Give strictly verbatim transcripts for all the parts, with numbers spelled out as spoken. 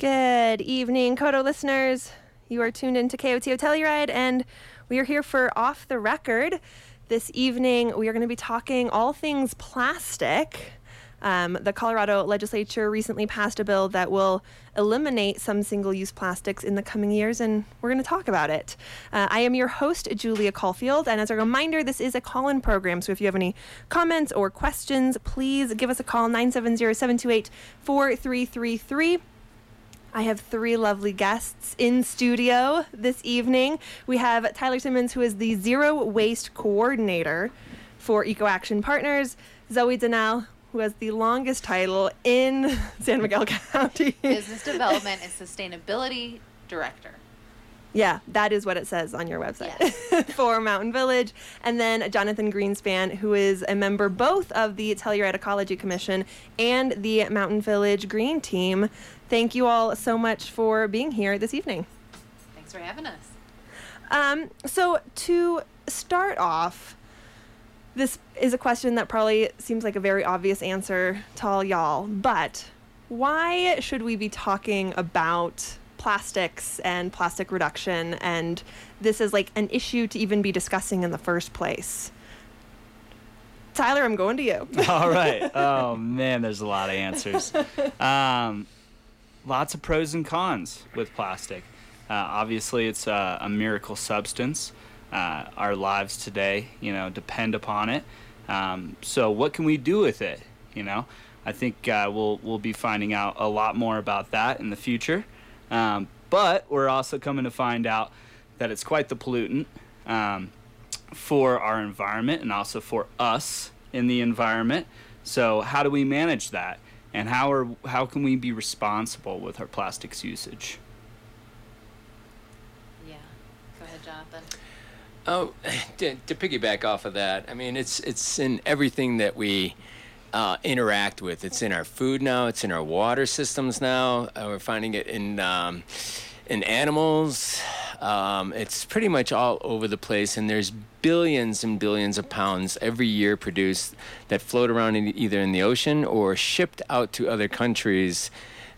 Good evening, KOTO listeners. You are tuned into K O T O Telluride, and we are here for Off the Record. This evening, we are going to be talking all things plastic. Um, the Colorado legislature recently passed a bill that will eliminate some single-use plastics in the coming years, and we're going to talk about it. Uh, I am your host, Julia Caulfield, and as a reminder, this is a call-in program, so if you have any comments or questions, please give us a call, nine seven zero, seven two eight, four three three three. I have three lovely guests in studio this evening. We have Tyler Simmons, who is the Zero Waste Coordinator for EcoAction Partners, Zoe Dinell, who has the longest title in San Miguel County, Business Development and Sustainability Director. Yeah, that is what it says on your website. Yes. For Mountain Village. And then Jonathan Greenspan, who is a member both of the Telluride Ecology Commission and the Mountain Village Green Team. Thank you all so much for being here this evening. Thanks for having us. Um, so to start off, this is a question that probably seems like a very obvious answer to all y'all, but why should we be talking about plastics and plastic reduction, and this is like an issue to even be discussing in the first place? Tyler, I'm going to you. All right. Oh, man, there's a lot of answers. Um, lots of pros and cons with plastic. Uh, obviously, it's a, a miracle substance. Uh, our lives today, you know, depend upon it. Um, so what can we do with it? You know, I think uh, we'll we'll be finding out a lot more about that in the future. Um, but we're also coming to find out that it's quite the pollutant um, for our environment and also for us in the environment. So how do we manage that? And how are how can we be responsible with our plastics usage? Yeah. Go ahead, Jonathan. Oh, to, to piggyback off of that, I mean, it's it's in everything that we uh, interact with. It's in our food now. It's in our water systems now. Uh, we're finding it in um, in animals. Um, it's pretty much all over the place, and there's billions and billions of pounds every year produced that float around in, either in the ocean or shipped out to other countries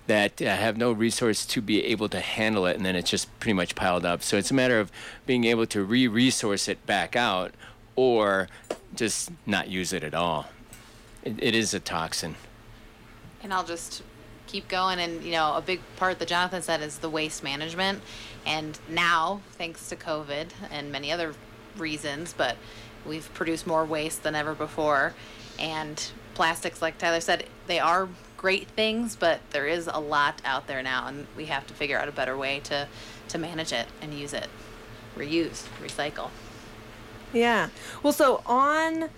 that uh, have no resource to be able to handle it, and then it's just pretty much piled up. So it's a matter of being able to re-resource it back out or just not use it at all. It, it is a toxin. And I'll just keep going, and, you know, a big part that Jonathan said is the waste management. And now, thanks to COVID and many other reasons, but we've produced more waste than ever before. And plastics, like Tyler said, they are great things, but there is a lot out there now, and we have to figure out a better way to to manage it and use it. Reuse, recycle. Yeah. Well, so on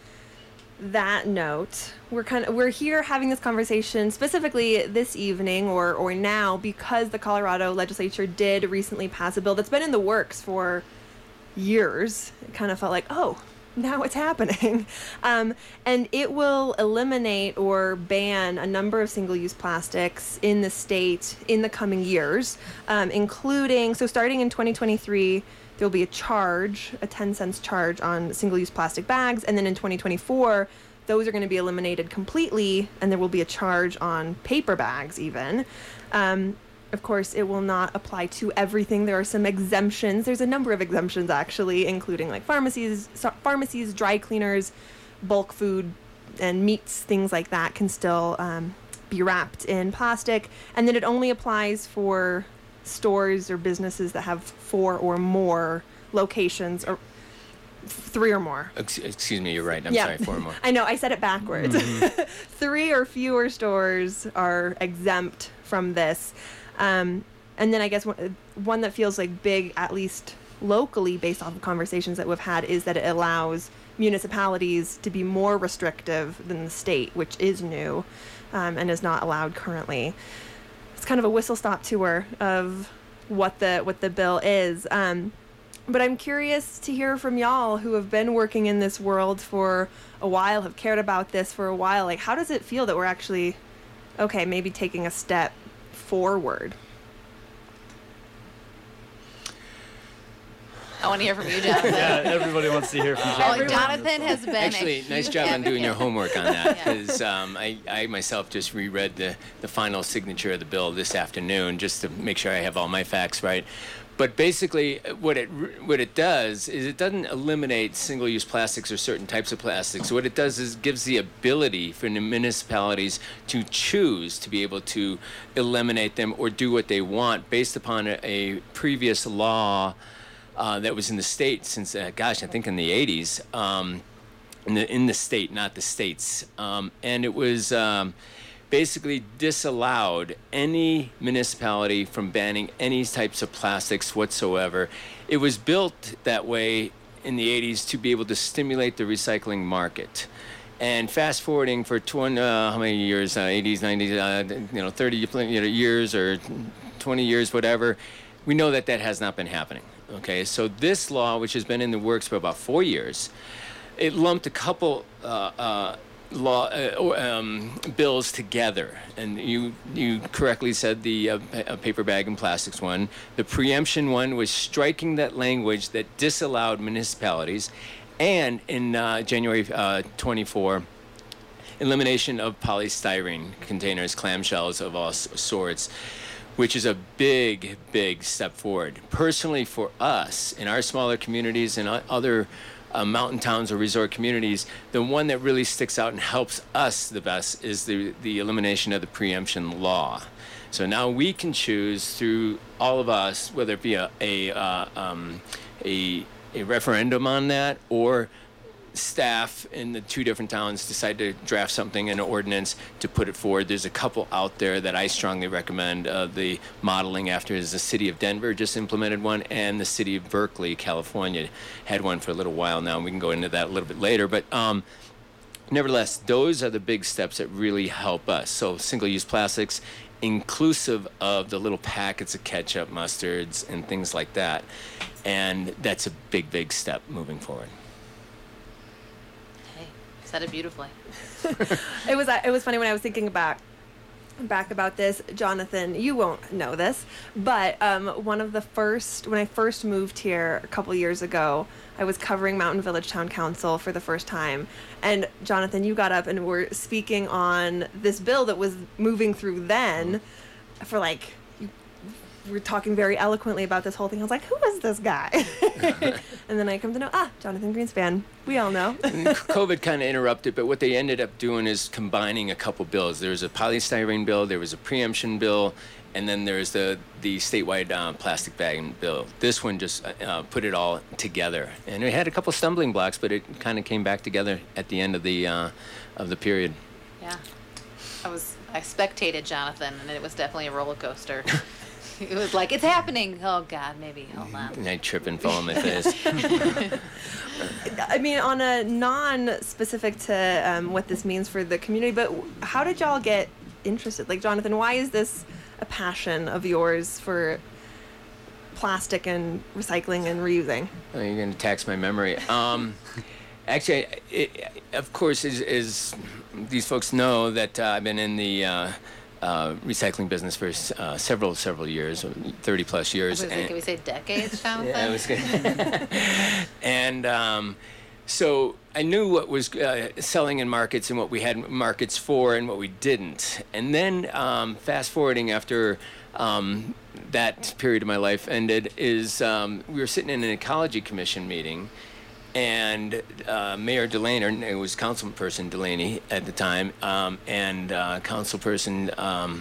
that note, we're kind of we're here having this conversation specifically this evening or or now because the Colorado legislature did recently pass a bill that's been in the works for years. It kind of felt like, oh, now it's happening. Um, and it will eliminate or ban a number of single-use plastics in the state in the coming years, um, including, so starting in twenty twenty-three, there'll be a charge, a ten cents charge on single-use plastic bags. And then in twenty twenty-four, those are going to be eliminated completely, and there will be a charge on paper bags even. Um, Of course, it will not apply to everything. There are some exemptions. There's a number of exemptions, actually, including like pharmacies, pharmacies, dry cleaners, bulk food, and meats. Things like that can still um, be wrapped in plastic. And then it only applies for stores or businesses that have four or more locations or three or more. Excuse me, you're right. I'm yeah. sorry, four or more. I know, I said it backwards. Mm-hmm. Three or fewer stores are exempt from this. Um, and then I guess one, one that feels like big, at least locally, based off of conversations that we've had, is that it allows municipalities to be more restrictive than the state, which is new, um, and is not allowed currently. It's kind of a whistle-stop tour of what the what the bill is. Um, but I'm curious to hear from y'all who have been working in this world for a while, have cared about this for a while. Like, how does it feel that we're actually, okay, maybe taking a step forward? I want to hear from you, Jonathan. Yeah, everybody wants to hear from uh, Jonathan. Jonathan has been actually a nice job on doing your homework on that, because yeah. um, I, I myself just reread the, the final signature of the bill this afternoon just to make sure I have all my facts right. But basically, what it what it does is it doesn't eliminate single-use plastics or certain types of plastics. What it does is gives the ability for the municipalities to choose to be able to eliminate them or do what they want based upon a, a previous law uh, that was in the state since, uh, gosh, I think in the eighties, um, in the in the state, not the states, um, and it was. Um, basically disallowed any municipality from banning any types of plastics whatsoever. It was built that way in the eighties to be able to stimulate the recycling market. And fast forwarding for twenty, uh, how many years, uh, eighties, nineties, uh, you know, thirty you know, years or twenty years, whatever, we know that that has not been happening. Okay, so this law, which has been in the works for about four years, it lumped a couple uh, uh, law uh, um, bills together, and you you correctly said the uh, pa- paper bag and plastics one. The preemption one was striking that language that disallowed municipalities, and in uh, January uh, twenty-four, elimination of polystyrene containers, clamshells of all s- sorts, which is a big, big step forward. Personally, for us in our smaller communities and other Uh, mountain towns or resort communities, the one that really sticks out and helps us the best is the, the elimination of the preemption law. So now we can choose through all of us, whether it be a a, uh, um, a, a referendum on that, or staff in the two different towns decide to draft something, an ordinance, to put it forward. There's a couple out there that I strongly recommend uh, the modeling after. Is the city of Denver just implemented one, and the city of Berkeley, California, had one for a little while now, and we can go into that a little bit later. But um, nevertheless, those are the big steps that really help us. So single-use plastics, inclusive of the little packets of ketchup, mustards, and things like that. And that's a big, big step moving forward. Said it beautifully. It was it was funny when I was thinking about back about this, Jonathan. You won't know this, but um, one of the first when I first moved here a couple years ago, I was covering Mountain Village Town Council for the first time, and Jonathan, you got up and were speaking on this bill that was moving through then, for like. We're talking very eloquently about this whole thing. I was like, who is this guy? And then I come to know, ah, Jonathan Greenspan. We all know. COVID kind of interrupted, but what they ended up doing is combining a couple bills. There was a polystyrene bill, there was a preemption bill, and then there's the, the statewide uh, plastic bag bill. This one just uh, put it all together. And it had a couple stumbling blocks, but it kind of came back together at the end of the uh, of the period. Yeah. I was I spectated Jonathan, and it was definitely a roller coaster. It was like, it's happening. Oh, God, maybe. Hold on. And I trip and fall on my face. I mean, on a non-specific to um, what this means for the community, but how did y'all get interested? Like, Jonathan, why is this a passion of yours for plastic and recycling and reusing? Oh, you're going to tax my memory. Um, actually, it, of course, is, is these folks know that uh, I've been in the... Uh, Uh, recycling business for uh, several, several years, thirty-plus years. Was it, can we say decades, Jonathan? Yeah, I was gonna And um, so I knew what was uh, selling in markets and what we had markets for and what we didn't. And then um, fast-forwarding after um, that period of my life ended is um, we were sitting in an ecology commission meeting, and uh, Mayor Delaney, it was Councilperson Delaney at the time, um, and uh, Councilperson um,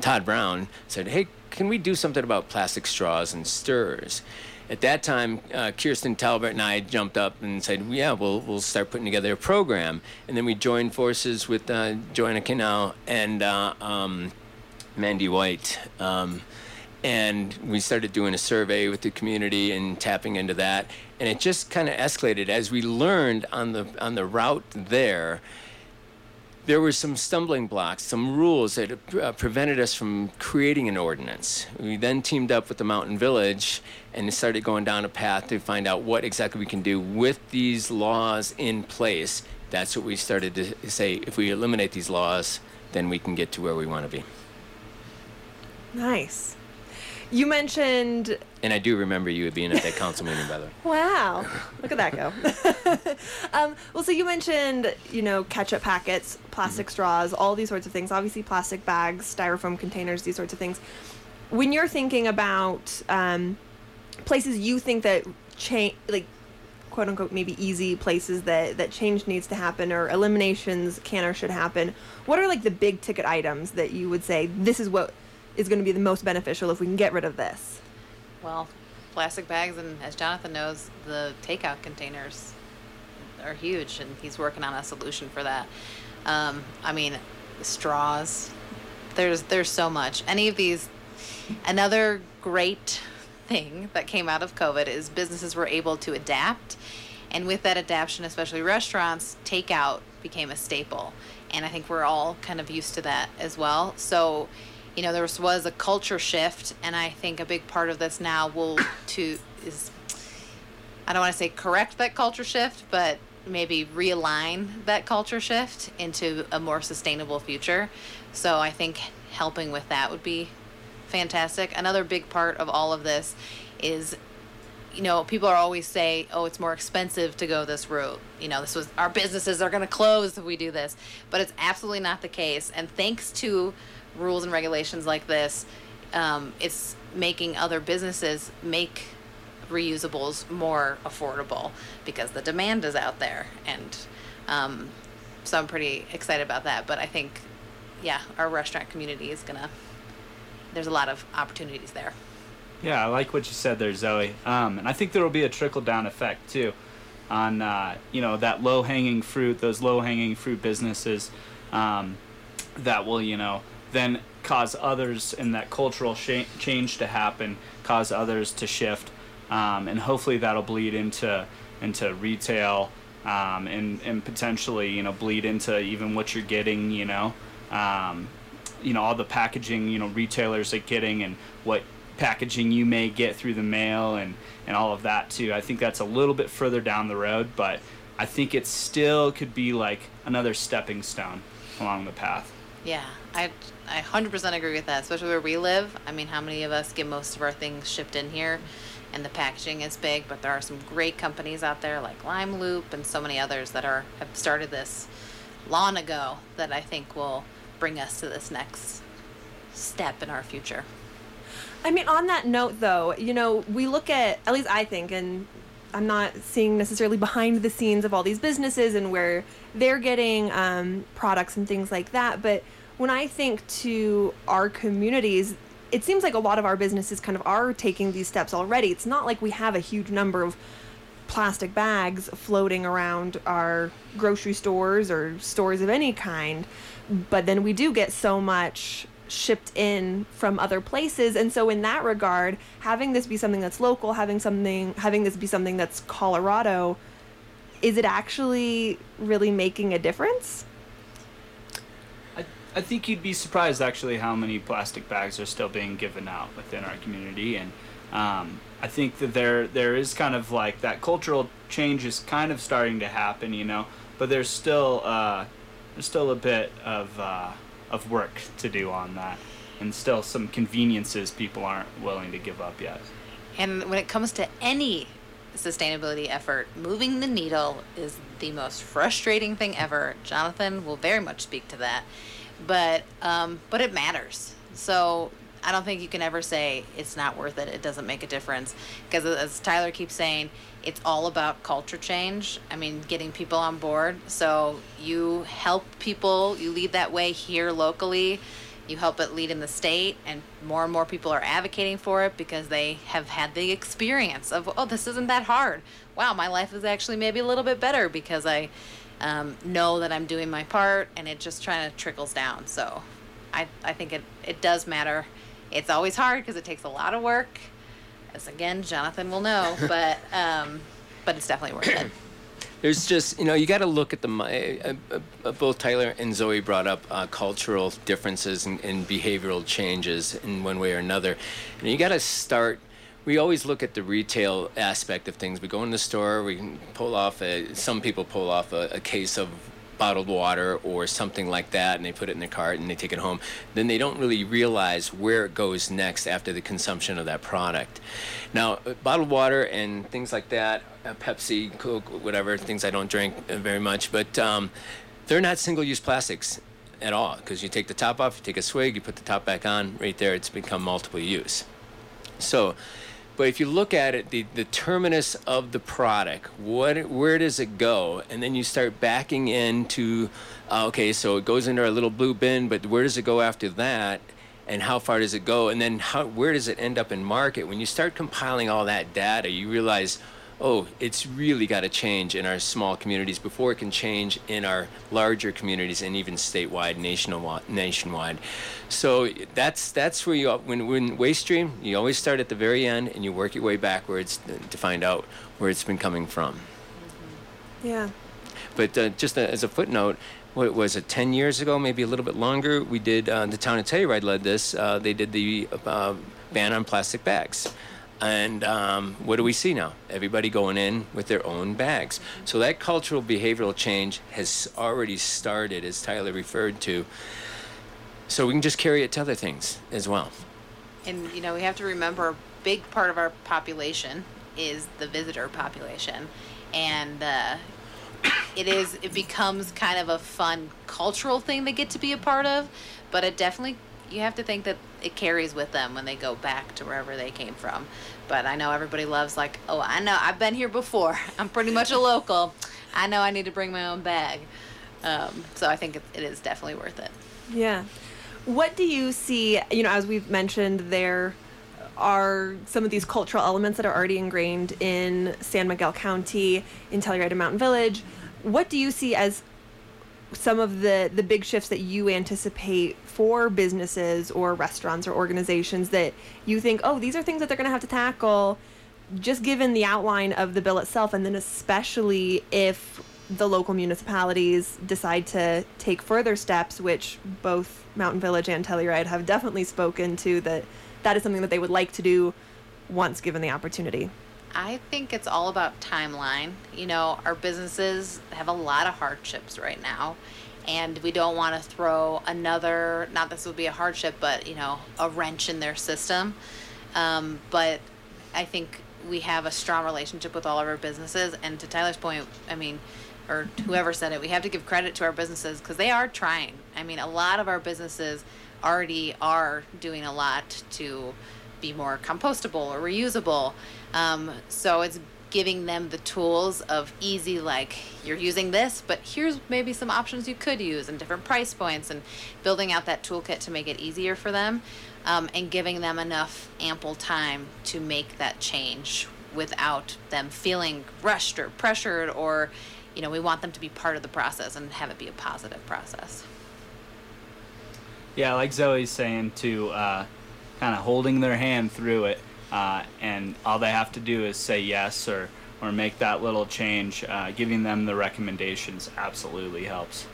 Todd Brown said, hey, can we do something about plastic straws and stirrers? At that time, uh, Kirsten Talbert and I jumped up and said, yeah, we'll, we'll start putting together a program. And then we joined forces with uh, Joanna Kinnell and uh, um, Mandy White. Um, And we started doing a survey with the community and tapping into that. And it just kind of escalated. As we learned on the on the route there, there were some stumbling blocks, some rules that uh, prevented us from creating an ordinance. We then teamed up with the Mountain Village and started going down a path to find out what exactly we can do with these laws in place. That's what we started to say. If we eliminate these laws, then we can get to where we want to be. Nice. You mentioned... And I do remember you being at that council meeting, by the way. Wow. Look at that go. um, well, so you mentioned, you know, ketchup packets, plastic mm-hmm. straws, all these sorts of things. Obviously, plastic bags, styrofoam containers, these sorts of things. When you're thinking about um, places you think that change, like, quote unquote, maybe easy places that, that change needs to happen or eliminations can or should happen, what are like the big ticket items that you would say this is what is going to be the most beneficial if we can get rid of this? Well, plastic bags, and as Jonathan knows, the takeout containers are huge, and he's working on a solution for that. Um, I mean, straws, there's there's so much. Any of these, another great thing that came out of COVID is businesses were able to adapt, and with that adaptation, especially restaurants, takeout became a staple, and I think we're all kind of used to that as well. So, you know, there was, was a culture shift, and I think a big part of this now will to is, I don't want to say correct that culture shift, but maybe realign that culture shift into a more sustainable future. So I think helping with that would be fantastic. Another big part of all of this is, you know, people are always say, oh, it's more expensive to go this route. You know, this was our businesses are going to close if we do this, but it's absolutely not the case. And thanks to rules and regulations like this, um, it's making other businesses make reusables more affordable because the demand is out there. And um, so I'm pretty excited about that. But I think, yeah, our restaurant community is going to, there's a lot of opportunities there. Yeah, I like what you said there, Zoe. Um, and I think there will be a trickle-down effect, too, on, uh, you know, that low-hanging fruit, those low-hanging fruit businesses um, that will, you know, then cause others in that cultural sh- change to happen, cause others to shift, um, and hopefully that'll bleed into into retail, um, and and potentially, you know, bleed into even what you're getting, you know, um, you know all the packaging, you know, retailers are getting and what packaging you may get through the mail and and all of that too. I think that's a little bit further down the road, but I think it still could be like another stepping stone along the path. Yeah, I, I one hundred percent agree with that, especially where we live. I mean, how many of us get most of our things shipped in here, and the packaging is big, but there are some great companies out there like Lime Loop and so many others that are have started this long ago that I think will bring us to this next step in our future. I mean, on that note, though, you know, we look at, at least I think, and I'm not seeing necessarily behind the scenes of all these businesses and where they're getting um, products and things like that. But when I think to our communities, it seems like a lot of our businesses kind of are taking these steps already. It's not like we have a huge number of plastic bags floating around our grocery stores or stores of any kind. But then we do get so much shipped in from other places, and so in that regard, having this be something that's local, having something, having this be something that's Colorado, is it actually really making a difference? I I think you'd be surprised actually how many plastic bags are still being given out within our community, and um, I think that there there is kind of like that cultural change is kind of starting to happen, you know, but there's still uh, there's still a bit of. Uh, of work to do on that, and still some conveniences people aren't willing to give up yet. And when it comes to any sustainability effort, moving the needle is the most frustrating thing ever. Jonathan will very much speak to that, but um, but it matters. So I don't think you can ever say it's not worth it, it doesn't make a difference, because as Tyler keeps saying, it's all about culture change. I mean, getting people on board. So you help people, you lead that way here locally, you help it lead in the state, and more and more people are advocating for it because they have had the experience of, oh, this isn't that hard. Wow, my life is actually maybe a little bit better because I um, know that I'm doing my part, and it just kind of trickles down. So I, I think it, it does matter. It's always hard because it takes a lot of work. As again, Jonathan will know, but um, but it's definitely worth it. There's just, you know, you got to look at the, uh, uh, both Tyler and Zoe brought up uh, cultural differences and, and behavioral changes in one way or another. And you got to start, we always look at the retail aspect of things. We go in the store, we can pull off, a, some people pull off a, a case of bottled water or something like that, and they put it in their cart and they take it home, then they don't really realize where it goes next after the consumption of that product. Now, bottled water and things like that, Pepsi, Coke, whatever, things I don't drink very much, but um, they're not single-use plastics at all, because you take the top off, you take a swig, you put the top back on, right there, it's become multiple use. So, but if you look at it, the, the terminus of the product, what, where does it go? And then you start backing into, uh, okay, so it goes into our little blue bin, but where does it go after that? And how far does it go? And then how, where does it end up in market? When you start compiling all that data, you realize, oh, it's really got to change in our small communities before it can change in our larger communities and even statewide, nationwide. So that's that's where you, when, when waste stream, you always start at the very end and you work your way backwards to find out where it's been coming from. Yeah. But uh, just as a footnote, what was it, ten years ago, maybe a little bit longer, we did, uh, the town of Telluride led this, uh, they did the uh, ban on plastic bags. And um, what do we see now? Everybody going in with their own bags. So that cultural behavioral change has already started, as Tyler referred to. So we can just carry it to other things as well. And, you know, we have to remember a big part of our population is the visitor population. And uh, it is, it becomes kind of a fun cultural thing they get to be a part of, but it definitely, you have to think that it carries with them when they go back to wherever they came from. But I know everybody loves, like, oh, I know, I've been here before. I'm pretty much a local. I know I need to bring my own bag. Um, so I think it, it is definitely worth it. Yeah. What do you see, you know, as we've mentioned, there are some of these cultural elements that are already ingrained in San Miguel County, in Telluride and Mountain Village. What do you see as some of the, the big shifts that you anticipate for businesses or restaurants or organizations that you think, oh, these are things that they're going to have to tackle, just given the outline of the bill itself, and then especially if the local municipalities decide to take further steps, which both Mountain Village and Telluride have definitely spoken to, that that is something that they would like to do once given the opportunity? I think it's all about timeline. You know, our businesses have a lot of hardships right now, and we don't want to throw another, not this will be a hardship, but, you know, a wrench in their system. Um, but I think we have a strong relationship with all of our businesses. And to Tyler's point, I mean, or whoever said it, we have to give credit to our businesses because they are trying. I mean, a lot of our businesses already are doing a lot to be more compostable or reusable. Um, so it's giving them the tools of easy, like, you're using this, but here's maybe some options you could use and different price points, and building out that toolkit to make it easier for them, um, and giving them enough ample time to make that change without them feeling rushed or pressured, or, you know, we want them to be part of the process and have it be a positive process. Yeah, like Zoe's saying too, uh, kind of holding their hand through it. Uh, and all they have to do is say yes or, or make that little change. Uh, giving them the recommendations absolutely helps.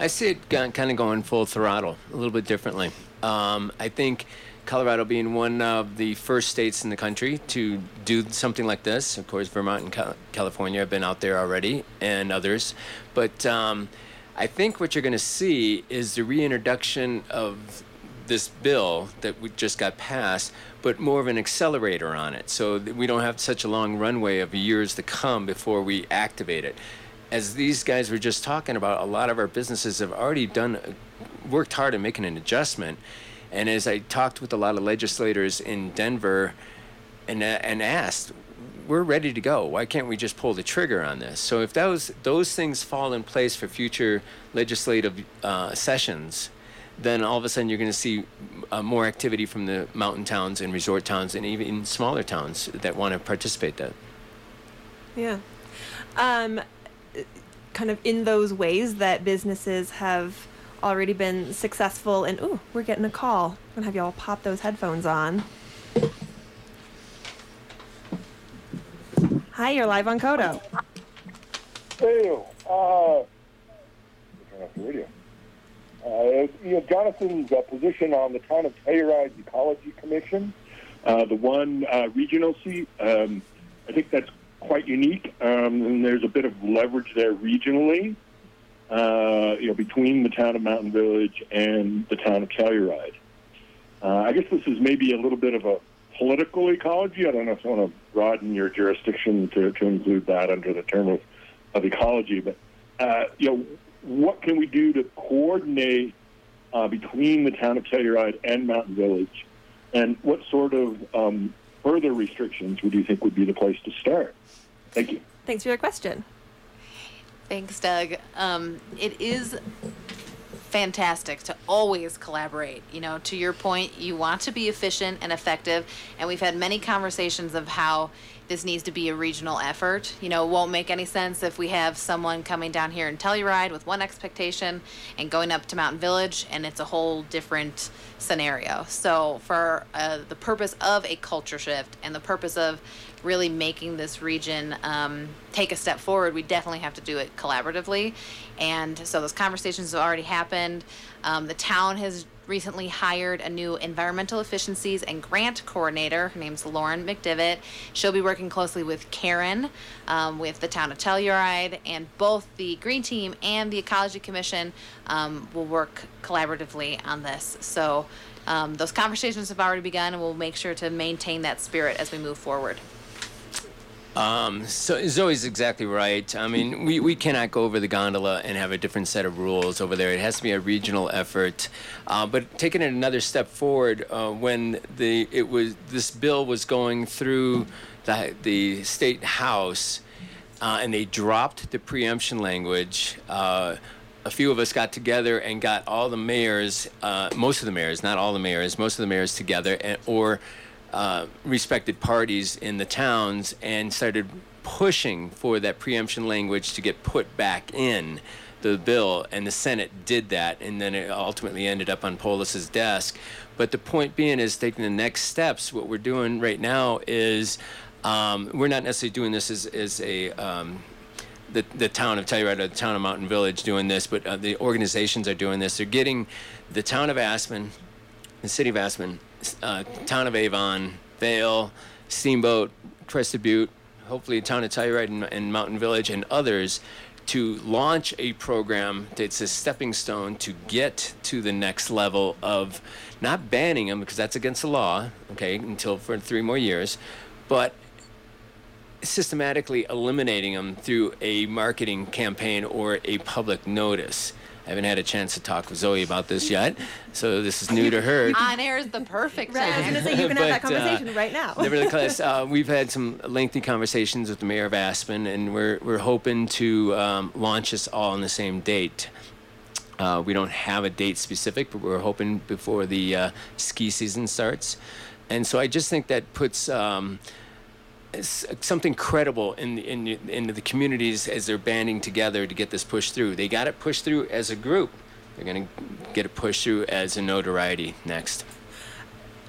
I see it kind of going full throttle, a little bit differently. Um, I think Colorado being one of the first states in the country to do something like this. Of course, Vermont and California have been out there already, and others. But um, I think what you're going to see is the reintroduction of this bill that we just got passed, but more of an accelerator on it, so that we don't have such a long runway of years to come before we activate it. As these guys were just talking about, a lot of our businesses have already done, worked hard at making an adjustment. And as I talked with a lot of legislators in Denver, and and asked, we're ready to go. Why can't we just pull the trigger on this? So if those those things fall in place for future legislative uh, sessions, then all of a sudden you're going to see uh, more activity from the mountain towns and resort towns and even smaller towns that want to participate that. Yeah. Um, kind of in those ways that businesses have already been successful, and ooh, we're getting a call. I'm going to have y'all pop those headphones on. Hi, you're live on K O T O. Hey, uh, turn off the radio. Uh, you know, Jonathan's uh, position on the town of Telluride Ecology Commission, uh, the one uh, regional seat, um, I think that's quite unique, um, and there's a bit of leverage there regionally, uh, you know, between the town of Mountain Village and the town of Telluride. Uh, I guess this is maybe a little bit of a political ecology. I don't know if you want to broaden your jurisdiction to, to include that under the term of, of ecology, but uh, you know, what can we do to coordinate uh, between the town of Telluride and Mountain Village, and what sort of um, further restrictions would you think would be the place to start? Thank you. Thanks for your question. Thanks, Doug. Um, it is fantastic to always collaborate. You know, to your point, you want to be efficient and effective, and we've had many conversations of how this needs to be a regional effort. You know, it won't make any sense if we have someone coming down here in Telluride with one expectation and going up to Mountain Village, and it's a whole different scenario. So for uh, the purpose of a culture shift and the purpose of really making this region um, take a step forward, we definitely have to do it collaboratively. And so those conversations have already happened. Um, the town has recently hired a new environmental efficiencies and grant coordinator. Her name's Lauren McDivitt. She'll be working closely with Karen, um, with the town of Telluride, and both the Green Team and the Ecology Commission um, will work collaboratively on this. So um, those conversations have already begun, and we'll make sure to maintain that spirit as we move forward. Um, so Zoe's exactly right. I mean, we, we cannot go over the gondola and have a different set of rules over there. It has to be a regional effort. Uh, but taking it another step forward, uh, when the it was this bill was going through the the state house, uh, and they dropped the preemption language. Uh, a few of us got together and got all the mayors, uh, most of the mayors, not all the mayors, most of the mayors together, and, or. Uh, respected parties in the towns, and started pushing for that preemption language to get put back in the bill, and the Senate did that, and then it ultimately ended up on Polis's desk. But the point being is, taking the next steps, what we're doing right now is um, we're not necessarily doing this as, as a um, The, the town of Telluride or the town of Mountain Village doing this, but uh, the organizations are doing this. They're getting the town of Aspen, the city of Aspen, Uh, town of Avon, Vale, Steamboat, Crested Butte, hopefully town of Telluride and, and Mountain Village and others, to launch a program that's a stepping stone to get to the next level of not banning them, because that's against the law, okay, until for three more years, but systematically eliminating them through a marketing campaign or a public notice. I haven't had a chance to talk with Zoe about this yet, so this is new to her. On air is the perfect time. Right, I was going to say, you can but, have that conversation uh, right now. Nevertheless, uh, we've had some lengthy conversations with the mayor of Aspen, and we're we're hoping to um, launch this all on the same date. Uh, we don't have a date specific, but we're hoping before the uh, ski season starts. And so I just think that puts um, something credible in the, in, the, in the communities as they're banding together to get this pushed through. They got it pushed through as a group. They're going to get it pushed through as a notoriety next.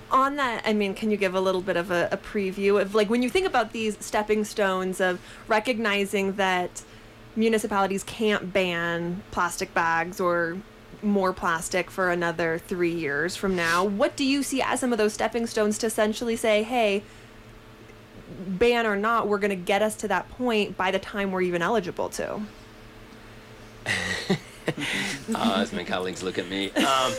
On that, I mean, can you give a little bit of a, a preview of, like, when you think about these stepping stones of recognizing that municipalities can't ban plastic bags or more plastic for another three years from now, what do you see as some of those stepping stones to essentially say, hey, ban or not, we're going to get us to that point by the time we're even eligible to? uh, as my colleagues look at me, um,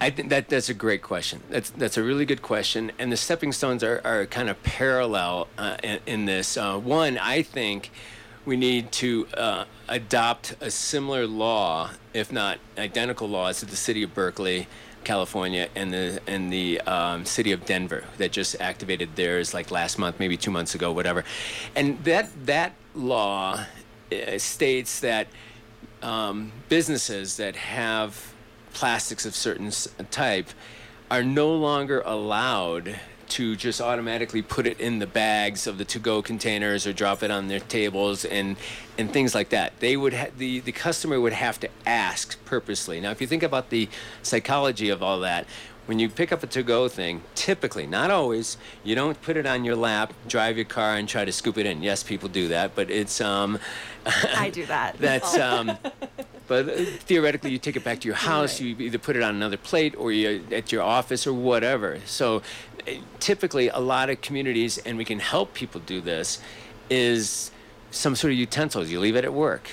I think that that's a great question. That's that's a really good question, and the stepping stones are, are kind of parallel uh, in, in this. Uh, one, I think we need to uh, adopt a similar law, if not identical laws, to the city of Berkeley, California, and the and the um, city of Denver that just activated theirs like last month, maybe two months ago, whatever. And that that law uh, states that um, businesses that have plastics of certain type are no longer allowed to just automatically put it in the bags of the to-go containers or drop it on their tables and and things like that. They would ha- the the customer would have to ask purposely. Now, if you think about the psychology of all that, when you pick up a to-go thing, typically, not always, you don't put it on your lap, drive your car, and try to scoop it in. Yes, people do that, but it's um. I do that. That's um. But uh, theoretically, you take it back to your house, right. You either put it on another plate or you, at your office or whatever. So uh, typically, a lot of communities, and we can help people do this, is some sort of utensils. You leave it at work.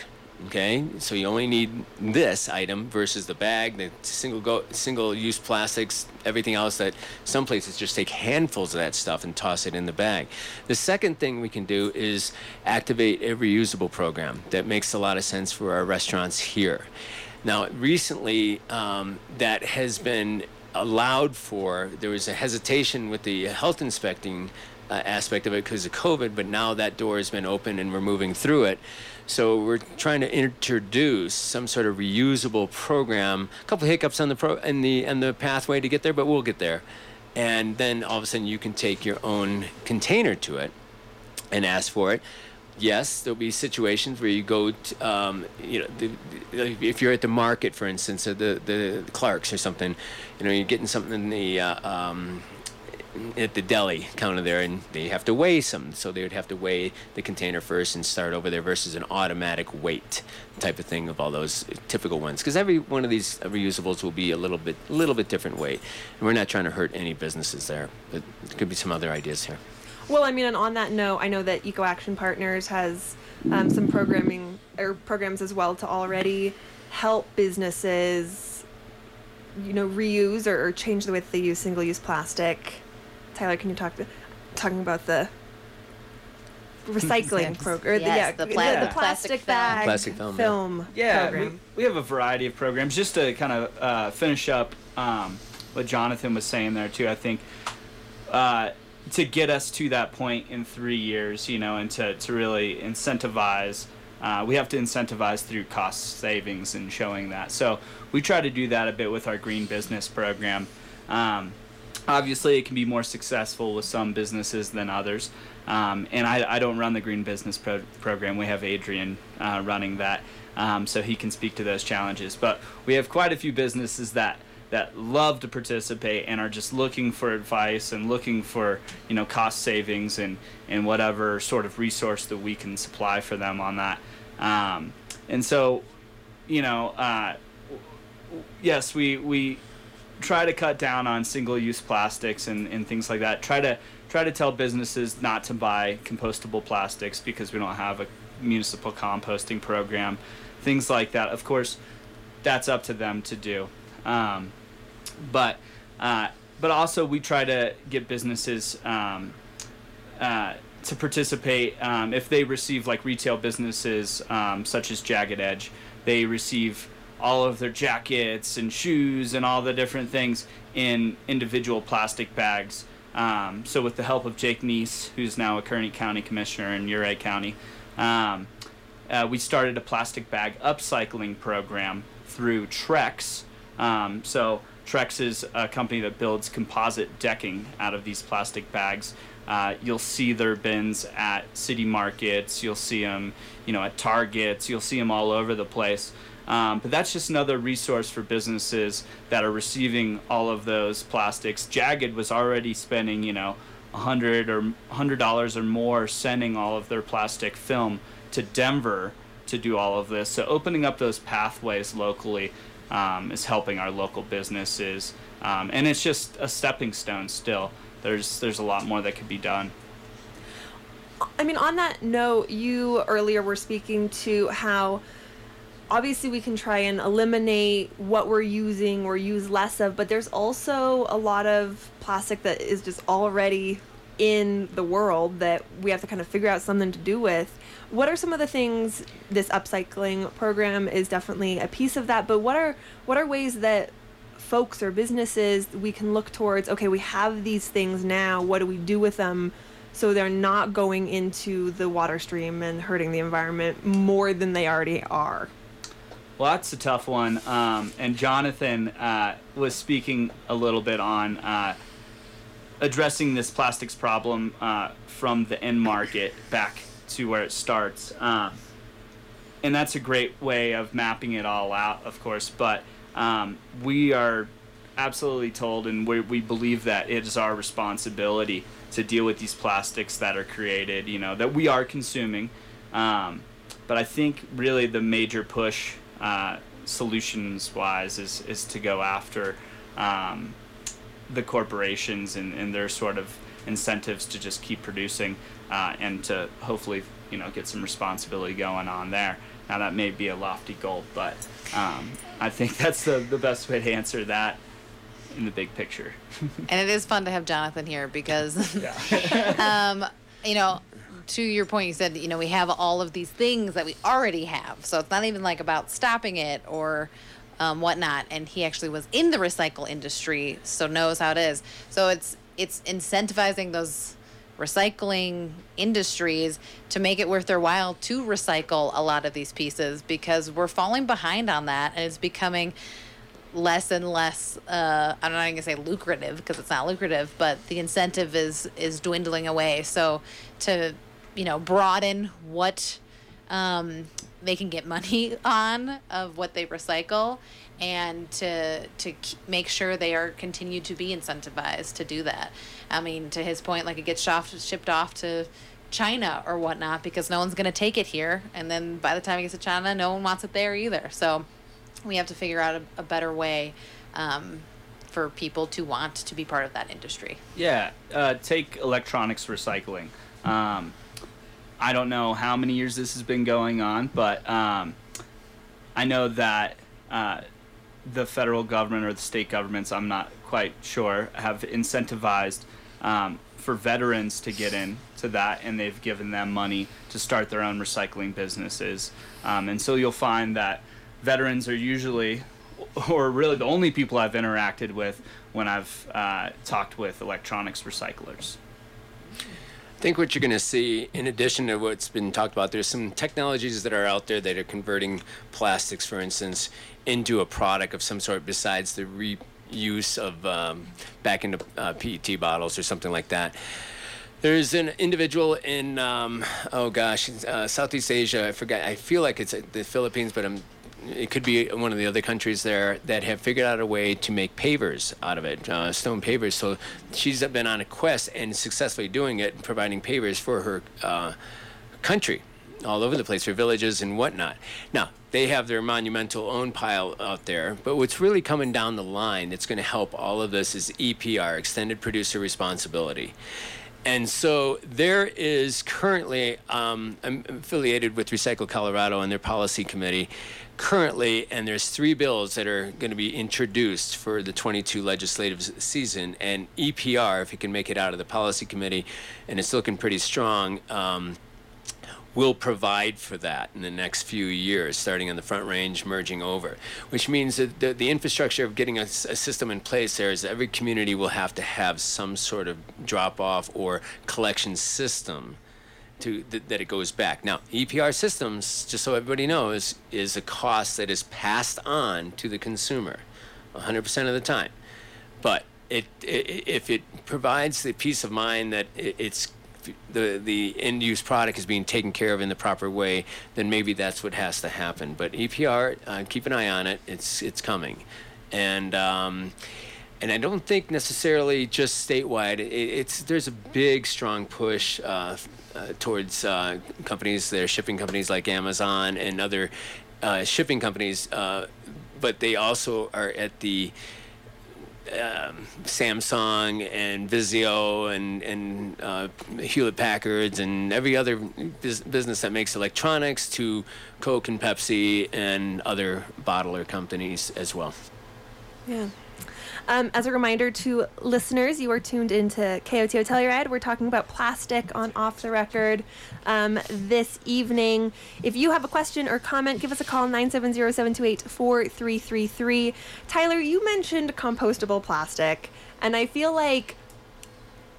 Okay, so you only need this item versus the bag, the single go, single-use plastics, everything else that some places just take handfuls of that stuff and toss it in the bag. The second thing we can do is activate a reusable program. That makes a lot of sense for our restaurants here. Now, recently, um, that has been allowed for. There was a hesitation with the health inspecting uh, aspect of it because of COVID, but now that door has been open and we're moving through it. So we're trying to introduce some sort of reusable program. A couple of hiccups on the pro in the and the pathway to get there, but we'll get there. And then all of a sudden, you can take your own container to it and ask for it. Yes, there'll be situations where you go, to, um, you know, the, the, if you're at the market, for instance, or the the Clark's or something, you know, you're getting something in the. Uh, um, at the deli counter there, and they have to weigh some, so they would have to weigh the container first and start over there versus an automatic weight type of thing of all those typical ones, because every one of these reusables will be a little bit little bit different weight, and we're not trying to hurt any businesses there, but there could be some other ideas here. Well, I mean, and on that note, I know that EcoAction Partners has um, some programming or programs as well to already help businesses, you know, reuse or, or change the way that they use single-use plastic. Tyler, can you talk to, talking about the recycling program? Yes, yeah, the, pla- the, the plastic, plastic bag plastic film, film yeah. program. Yeah, we, we have a variety of programs. Just to kind of uh, finish up um, what Jonathan was saying there, too, I think uh, to get us to that point in three years, you know, and to, to really incentivize, uh, we have to incentivize through cost savings and showing that. So we try to do that a bit with our green business program. Um, Obviously, it can be more successful with some businesses than others. Um, and I, I don't run the Green Business pro- Program. We have Adrian uh, running that, um, so he can speak to those challenges. But we have quite a few businesses that, that love to participate and are just looking for advice and looking for, you know, cost savings and, and whatever sort of resource that we can supply for them on that. Um, and so, you know, uh, yes, we... we try to cut down on single-use plastics and, and things like that. Try to try to tell businesses not to buy compostable plastics because we don't have a municipal composting program, things like that. Of course, that's up to them to do. Um, but uh, but also we try to get businesses um, uh, to participate um, if they receive, like retail businesses um, such as Jagged Edge, they receive all of their jackets and shoes and all the different things in individual plastic bags. Um, so with the help of Jake Neese, who's now a Kearney County Commissioner in Ouray County, um, uh, we started a plastic bag upcycling program through Trex. Um, so Trex is a company that builds composite decking out of these plastic bags. Uh, you'll see their bins at city markets. You'll see them, you know, at Targets. You'll see them all over the place. Um, but that's just another resource for businesses that are receiving all of those plastics. Jagged was already spending, you know, one hundred dollars or one hundred dollars or more sending all of their plastic film to Denver to do all of this. So opening up those pathways locally um, is helping our local businesses. Um, and it's just a stepping stone still. There's there's a lot more that could be done. I mean, on that note, you earlier were speaking to how obviously we can try and eliminate what we're using or use less of, but there's also a lot of plastic that is just already in the world that we have to kind of figure out something to do with. What are some of the things? This upcycling program is definitely a piece of that, but what are what are ways that folks or businesses we can look towards, okay, we have these things now, what do we do with them so they're not going into the water stream and hurting the environment more than they already are? Well, that's a tough one, um, and Jonathan uh, was speaking a little bit on uh, addressing this plastics problem uh, from the end market back to where it starts, um, and that's a great way of mapping it all out, of course, but um, we are absolutely told, and we, we believe that it is our responsibility to deal with these plastics that are created, you know, that we are consuming, um, but I think really the major push uh, solutions wise is, is to go after um, the corporations and, and their sort of incentives to just keep producing uh, and to hopefully, you know, get some responsibility going on there. Now that may be a lofty goal, but um, I think that's the, the best way to answer that in the big picture. And it is fun to have Jonathan here because, yeah. um, you know, to your point, you said, you know, we have all of these things that we already have. So it's not even like about stopping it or um, whatnot. And he actually was in the recycle industry, so knows how it is. So it's it's incentivizing those recycling industries to make it worth their while to recycle a lot of these pieces, because we're falling behind on that, and it's becoming less and less, uh, I'm not even gonna say lucrative because it's not lucrative, but the incentive is, is dwindling away. So to, you know, broaden what um, they can get money on of what they recycle, and to to make sure they are continue to be incentivized to do that. I mean, to his point, like it gets shipped off to China or whatnot because no one's going to take it here. And then by the time it gets to China, no one wants it there either. So we have to figure out a, a better way um, for people to want to be part of that industry. Yeah, uh, take electronics recycling. Um, I don't know how many years this has been going on, but um, I know that uh, the federal government or the state governments, I'm not quite sure, have incentivized um, for veterans to get in to that, and they've given them money to start their own recycling businesses. Um, and so you'll find that veterans are usually, or really the only people I've interacted with when I've uh, talked with electronics recyclers. I think what you're going to see, in addition to what's been talked about, there's some technologies that are out there that are converting plastics, for instance, into a product of some sort besides the reuse of um, back into uh, P E T bottles or something like that. There's an individual in, um, oh gosh, uh, Southeast Asia, I forgot, I feel like it's the Philippines, but I'm it could be one of the other countries there that have figured out a way to make pavers out of it, uh, stone pavers. So she's been on a quest and successfully doing it, providing pavers for her uh, country all over the place, her villages and whatnot. Now, they have their monumental own pile out there, but what's really coming down the line that's going to help all of this is E P R, Extended Producer Responsibility. And so there is currently, um, I'm affiliated with Recycle Colorado and their policy committee currently, and there's three bills that are going to be introduced for the twenty-two legislative season. And E P R, if it can make it out of the policy committee, and it's looking pretty strong, um, will provide for that in the next few years, starting on the Front Range, merging over, which means that the, the infrastructure of getting a, a system in place there is every community will have to have some sort of drop-off or collection system to th- that it goes back. Now, E P R systems, just so everybody knows, is a cost that is passed on to the consumer one hundred percent of the time. But it, it if it provides the peace of mind that it, it's the the end use product is being taken care of in the proper way, then maybe that's what has to happen. But E P R, uh, keep an eye on it. It's it's coming, and um, and I don't think necessarily just statewide. It, it's there's a big strong push uh, uh, towards uh, companies, their shipping companies like Amazon and other uh, shipping companies, uh, but they also are at the. Um, Samsung and Vizio and, and uh, Hewlett-Packard's and every other bus- business that makes electronics to Coke and Pepsi and other bottler companies as well. Yeah. Um, as a reminder to listeners, you are tuned into K O T O Telluride. We're talking about plastic on Off the Record um, this evening. If you have a question or comment, give us a call, nine seven zero, seven two eight, four three three three. Tyler, you mentioned compostable plastic, and I feel like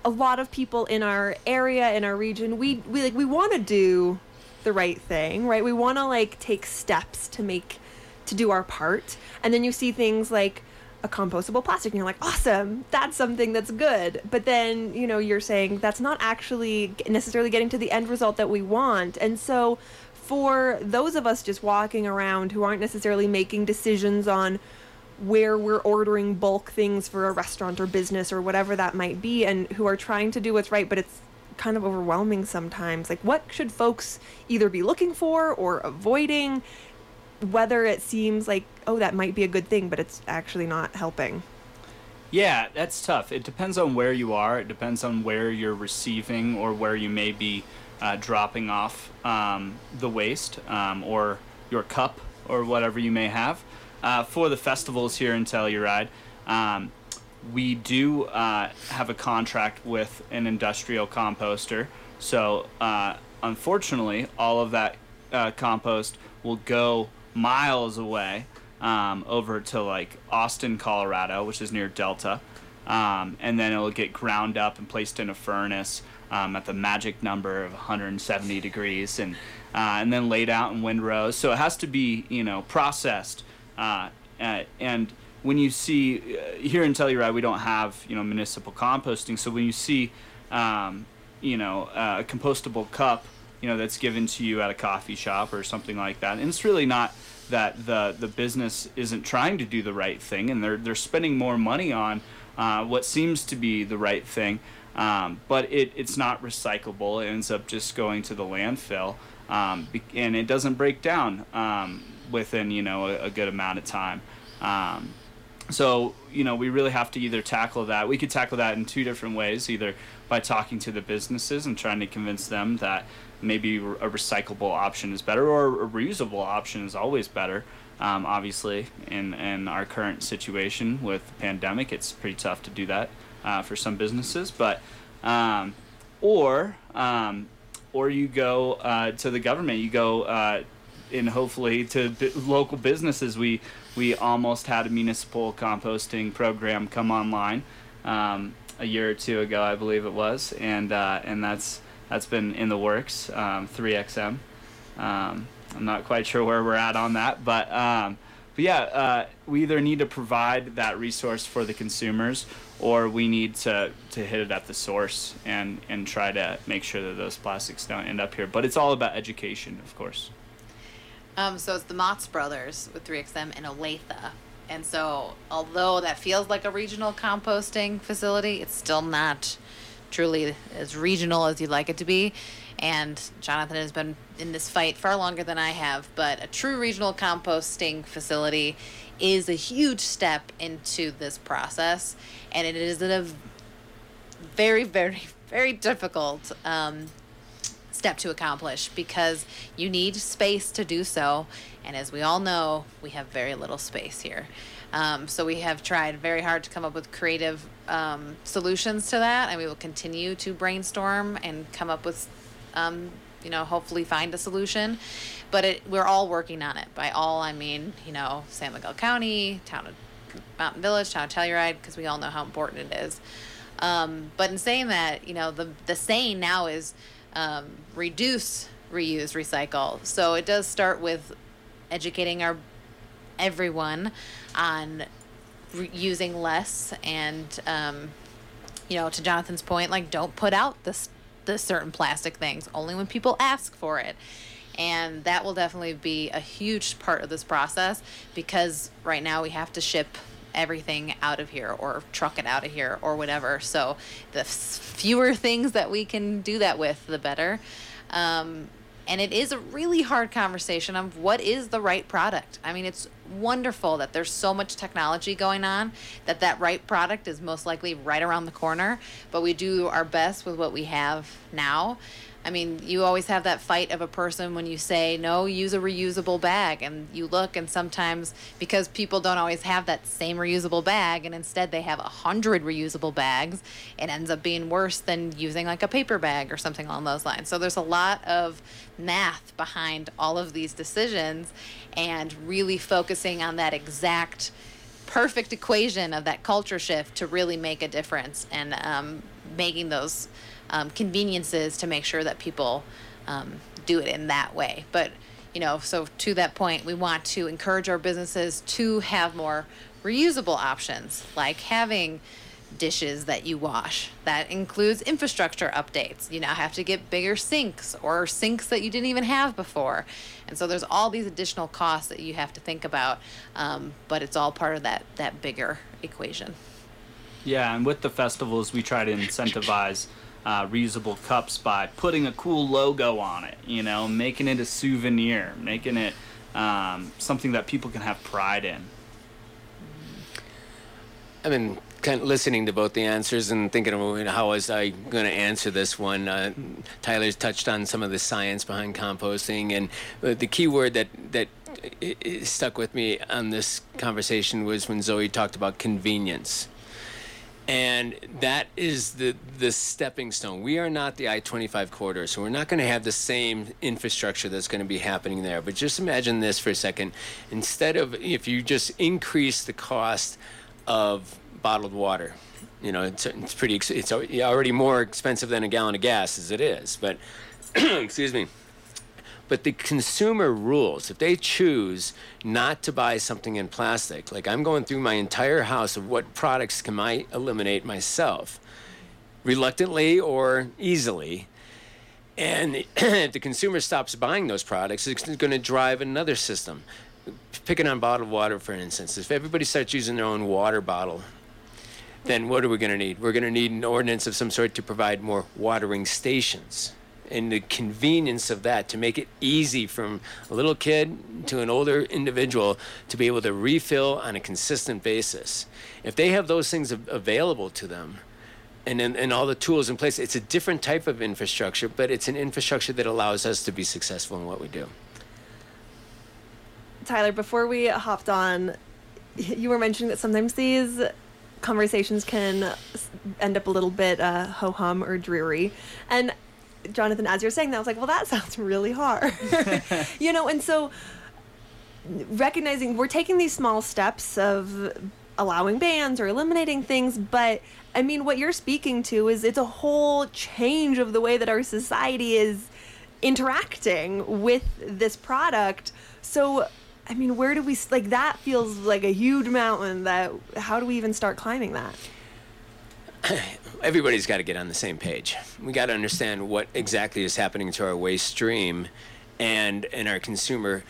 a lot of people in our area, in our region, we, we like we want to do the right thing, right? We want to like take steps to make to do our part, and then you see things like a compostable plastic and you're like, awesome, that's something that's good. But then, you know, you're saying that's not actually necessarily getting to the end result that we want. And so for those of us just walking around who aren't necessarily making decisions on where we're ordering bulk things for a restaurant or business or whatever that might be, and who are trying to do what's right, but it's kind of overwhelming sometimes, like what should folks either be looking for or avoiding? whether it seems like, oh, that might be a good thing, but it's actually not helping. Yeah, that's tough. It depends on where you are. It depends on where you're receiving or where you may be uh, dropping off um, the waste um, or your cup or whatever you may have. Uh, for the festivals here in Telluride, um, we do uh, have a contract with an industrial composter. So uh, unfortunately, all of that uh, compost will go miles away um, over to like Austin, Colorado, which is near Delta. Um, and then it'll get ground up and placed in a furnace um, at the magic number of one hundred seventy degrees and, uh, and then laid out in windrows. So it has to be, you know, processed. Uh, and when you see uh, here in Telluride, we don't have, you know, municipal composting. So when you see, um, you know, uh, a compostable cup, you know, that's given to you at a coffee shop or something like that. And it's really not that the the business isn't trying to do the right thing, and they're they're spending more money on uh, what seems to be the right thing, um, but it, it's not recyclable. It ends up just going to the landfill, um, and it doesn't break down um, within, you know, a, a good amount of time. Um, so, you know, we really have to either tackle that. We could tackle that in two different ways, either by talking to the businesses and trying to convince them that maybe a recyclable option is better, or a reusable option is always better. Um, obviously, in, in our current situation with the pandemic, it's pretty tough to do that uh, for some businesses. But um, or um, or you go uh, to the government, you go uh, in hopefully to b- local businesses. We we almost had a municipal composting program come online um, a year or two ago, I believe it was, and uh, and that's. That's been in the works, um, three X M. Um, I'm not quite sure where we're at on that, but um, but yeah, uh, we either need to provide that resource for the consumers, or we need to, to hit it at the source and, and try to make sure that those plastics don't end up here. But it's all about education, of course. Um, so it's the Motz brothers with three X M in Olathe. And so although that feels like a regional composting facility, it's still not truly as regional as you'd like it to be. And Jonathan has been in this fight far longer than I have, but a true regional composting facility is a huge step into this process, and it is a very, very, very difficult um, step to accomplish, because you need space to do so, and as we all know, we have very little space here. Um, so we have tried very hard to come up with creative um, solutions to that, and we will continue to brainstorm and come up with, um, you know, hopefully find a solution. But it, we're all working on it. By all, I mean, you know, San Miguel County, town of Mountain Village, town of Telluride, because we all know how important it is. Um, but in saying that, you know, the, the saying now is um, reduce, reuse, recycle. So it does start with educating our everyone on re- using less, and um you know, to Jonathan's point, like, don't put out this the certain plastic things only when people ask for it. And that will definitely be a huge part of this process, because right now we have to ship everything out of here or truck it out of here or whatever. So the fewer things that we can do that with, the better. um And it is a really hard conversation of what is the right product. I mean, it's wonderful that there's so much technology going on that that right product is most likely right around the corner, but we do our best with what we have now. I mean, you always have that fight of a person when you say, no, use a reusable bag. And you look, and sometimes, because people don't always have that same reusable bag, and instead they have a hundred reusable bags, it ends up being worse than using like a paper bag or something along those lines. So there's a lot of math behind all of these decisions, and really focusing on that exact perfect equation of that culture shift to really make a difference, and um, making those Um, conveniences to make sure that people um, do it in that way. But, you know, so to that point, we want to encourage our businesses to have more reusable options, like having dishes that you wash. That includes infrastructure updates. You now have to get bigger sinks, or sinks that you didn't even have before. And so there's all these additional costs that you have to think about, um, but it's all part of that, that bigger equation. Yeah, and with the festivals, we try to incentivize Uh, reusable cups by putting a cool logo on it, you know, making it a souvenir, making it um, something that people can have pride in? I mean, kind of listening to both the answers and thinking of how was I going to answer this one. Uh, Tyler's touched on some of the science behind composting, and the key word that, that it stuck with me on this conversation was when Zoe talked about convenience. And that is the the stepping stone. We are not the I twenty-five corridor, so we're not going to have the same infrastructure that's going to be happening there. But just imagine this for a second. Instead of, if you just increase the cost of bottled water, you know, it's, it's pretty, it's already more expensive than a gallon of gas as it is. But, excuse me. But the consumer rules. If they choose not to buy something in plastic, like I'm going through my entire house of what products can I eliminate myself, reluctantly or easily, and if the consumer stops buying those products, it's going to drive another system. Picking on bottled water, for instance, if everybody starts using their own water bottle, then what are we going to need? We're going to need an ordinance of some sort to provide more watering stations. And the convenience of that, to make it easy from a little kid to an older individual to be able to refill on a consistent basis. If they have those things available to them and, and, and all the tools in place, it's a different type of infrastructure, but it's an infrastructure that allows us to be successful in what we do. Tyler, before we hopped on, you were mentioning that sometimes these conversations can end up a little bit uh, ho-hum or dreary. And Jonathan, as you're saying that, I was like, well, that sounds really hard. You know, and so recognizing we're taking these small steps of allowing bans or eliminating things, but I mean, what you're speaking to is it's a whole change of the way that our society is interacting with this product. So, I mean, where do we, like, that feels like a huge mountain that, how do we even start climbing that? Everybody's got to get on the same page. We got to understand what exactly is happening to our waste stream and and our consumer,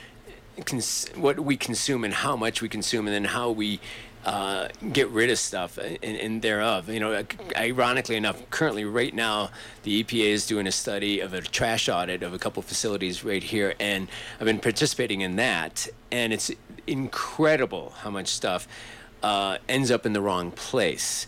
cons- what we consume and how much we consume, and then how we uh, get rid of stuff and, and thereof. You know, ironically enough, currently right now, the E P A is doing a study of a trash audit of a couple facilities right here, and I've been participating in that, and it's incredible how much stuff uh, ends up in the wrong place.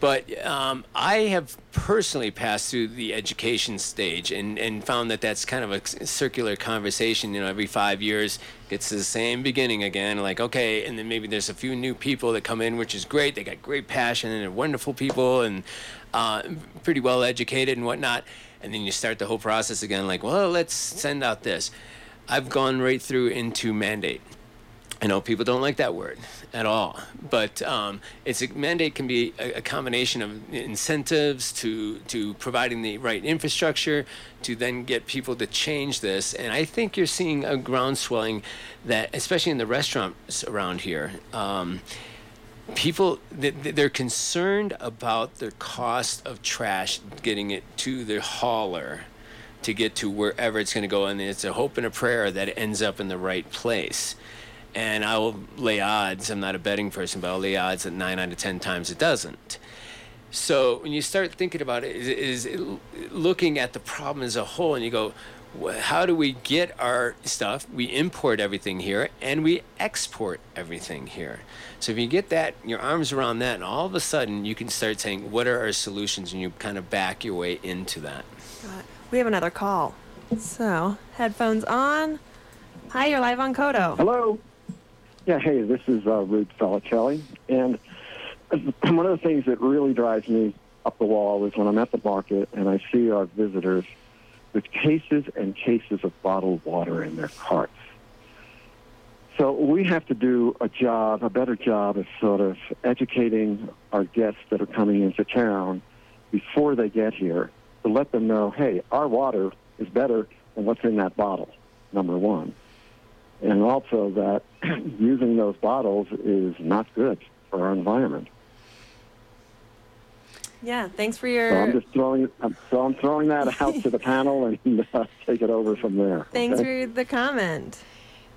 But um, I have personally passed through the education stage and, and found that that's kind of a circular conversation. You know, every five years, it's the same beginning again. Like, okay, and then maybe there's a few new people that come in, which is great. They got great passion and they're wonderful people and uh, pretty well educated and whatnot. And then you start the whole process again. Like, well, let's send out this. I've gone right through into mandate. I know people don't like that word at all, but um, it's a mandate can be a, a combination of incentives to to providing the right infrastructure to then get people to change this. And I think you're seeing a groundswelling that, especially in the restaurants around here, um, people, they're concerned about the cost of trash getting it to the hauler to get to wherever it's going to go. And it's a hope and a prayer that it ends up in the right place. And I will lay odds, I'm not a betting person, but I'll lay odds that nine out of ten times it doesn't. So when you start thinking about it, is, is looking at the problem as a whole, and you go, how do we get our stuff? We import everything here, and we export everything here. So if you get that, your arms around that, and all of a sudden you can start saying, what are our solutions? And you kind of back your way into that. We have another call. So headphones on. Hi, you're live on KOTO. Hello. Yeah, hey, this is uh, Rude Felicelli, and one of the things that really drives me up the wall is when I'm at the market and I see our visitors with cases and cases of bottled water in their carts. So we have to do a job, a better job of sort of educating our guests that are coming into town before they get here to let them know, hey, our water is better than what's in that bottle, number one. And also that using those bottles is not good for our environment. Yeah, thanks for your... So I'm just throwing, I'm, so I'm throwing that out to the panel and uh, take it over from there. Thanks okay? for the comment.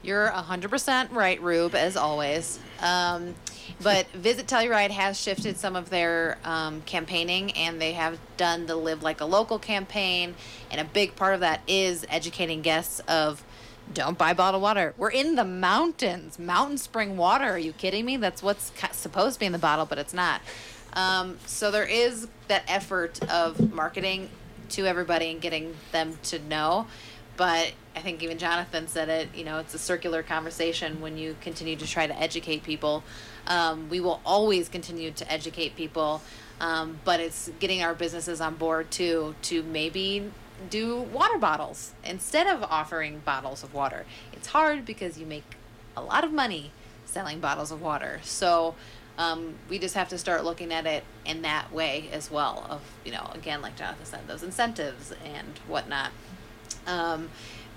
You're one hundred percent right, Rube, as always. Um, but Visit Telluride has shifted some of their um, campaigning, and they have done the Live Like a Local campaign, and a big part of that is educating guests of Don't buy bottled water. We're in the mountains. Mountain spring water. Are you kidding me? That's what's supposed to be in the bottle, but it's not. Um, so there is that effort of marketing to everybody and getting them to know. But I think even Jonathan said it, you know, it's a circular conversation when you continue to try to educate people. Um, we will always continue to educate people, um, but it's getting our businesses on board, too, to maybe do water bottles instead of offering bottles of water. It's hard because you make a lot of money selling bottles of water. So um, we just have to start looking at it in that way as well of, you know, again, like Jonathan said, those incentives and whatnot. Um,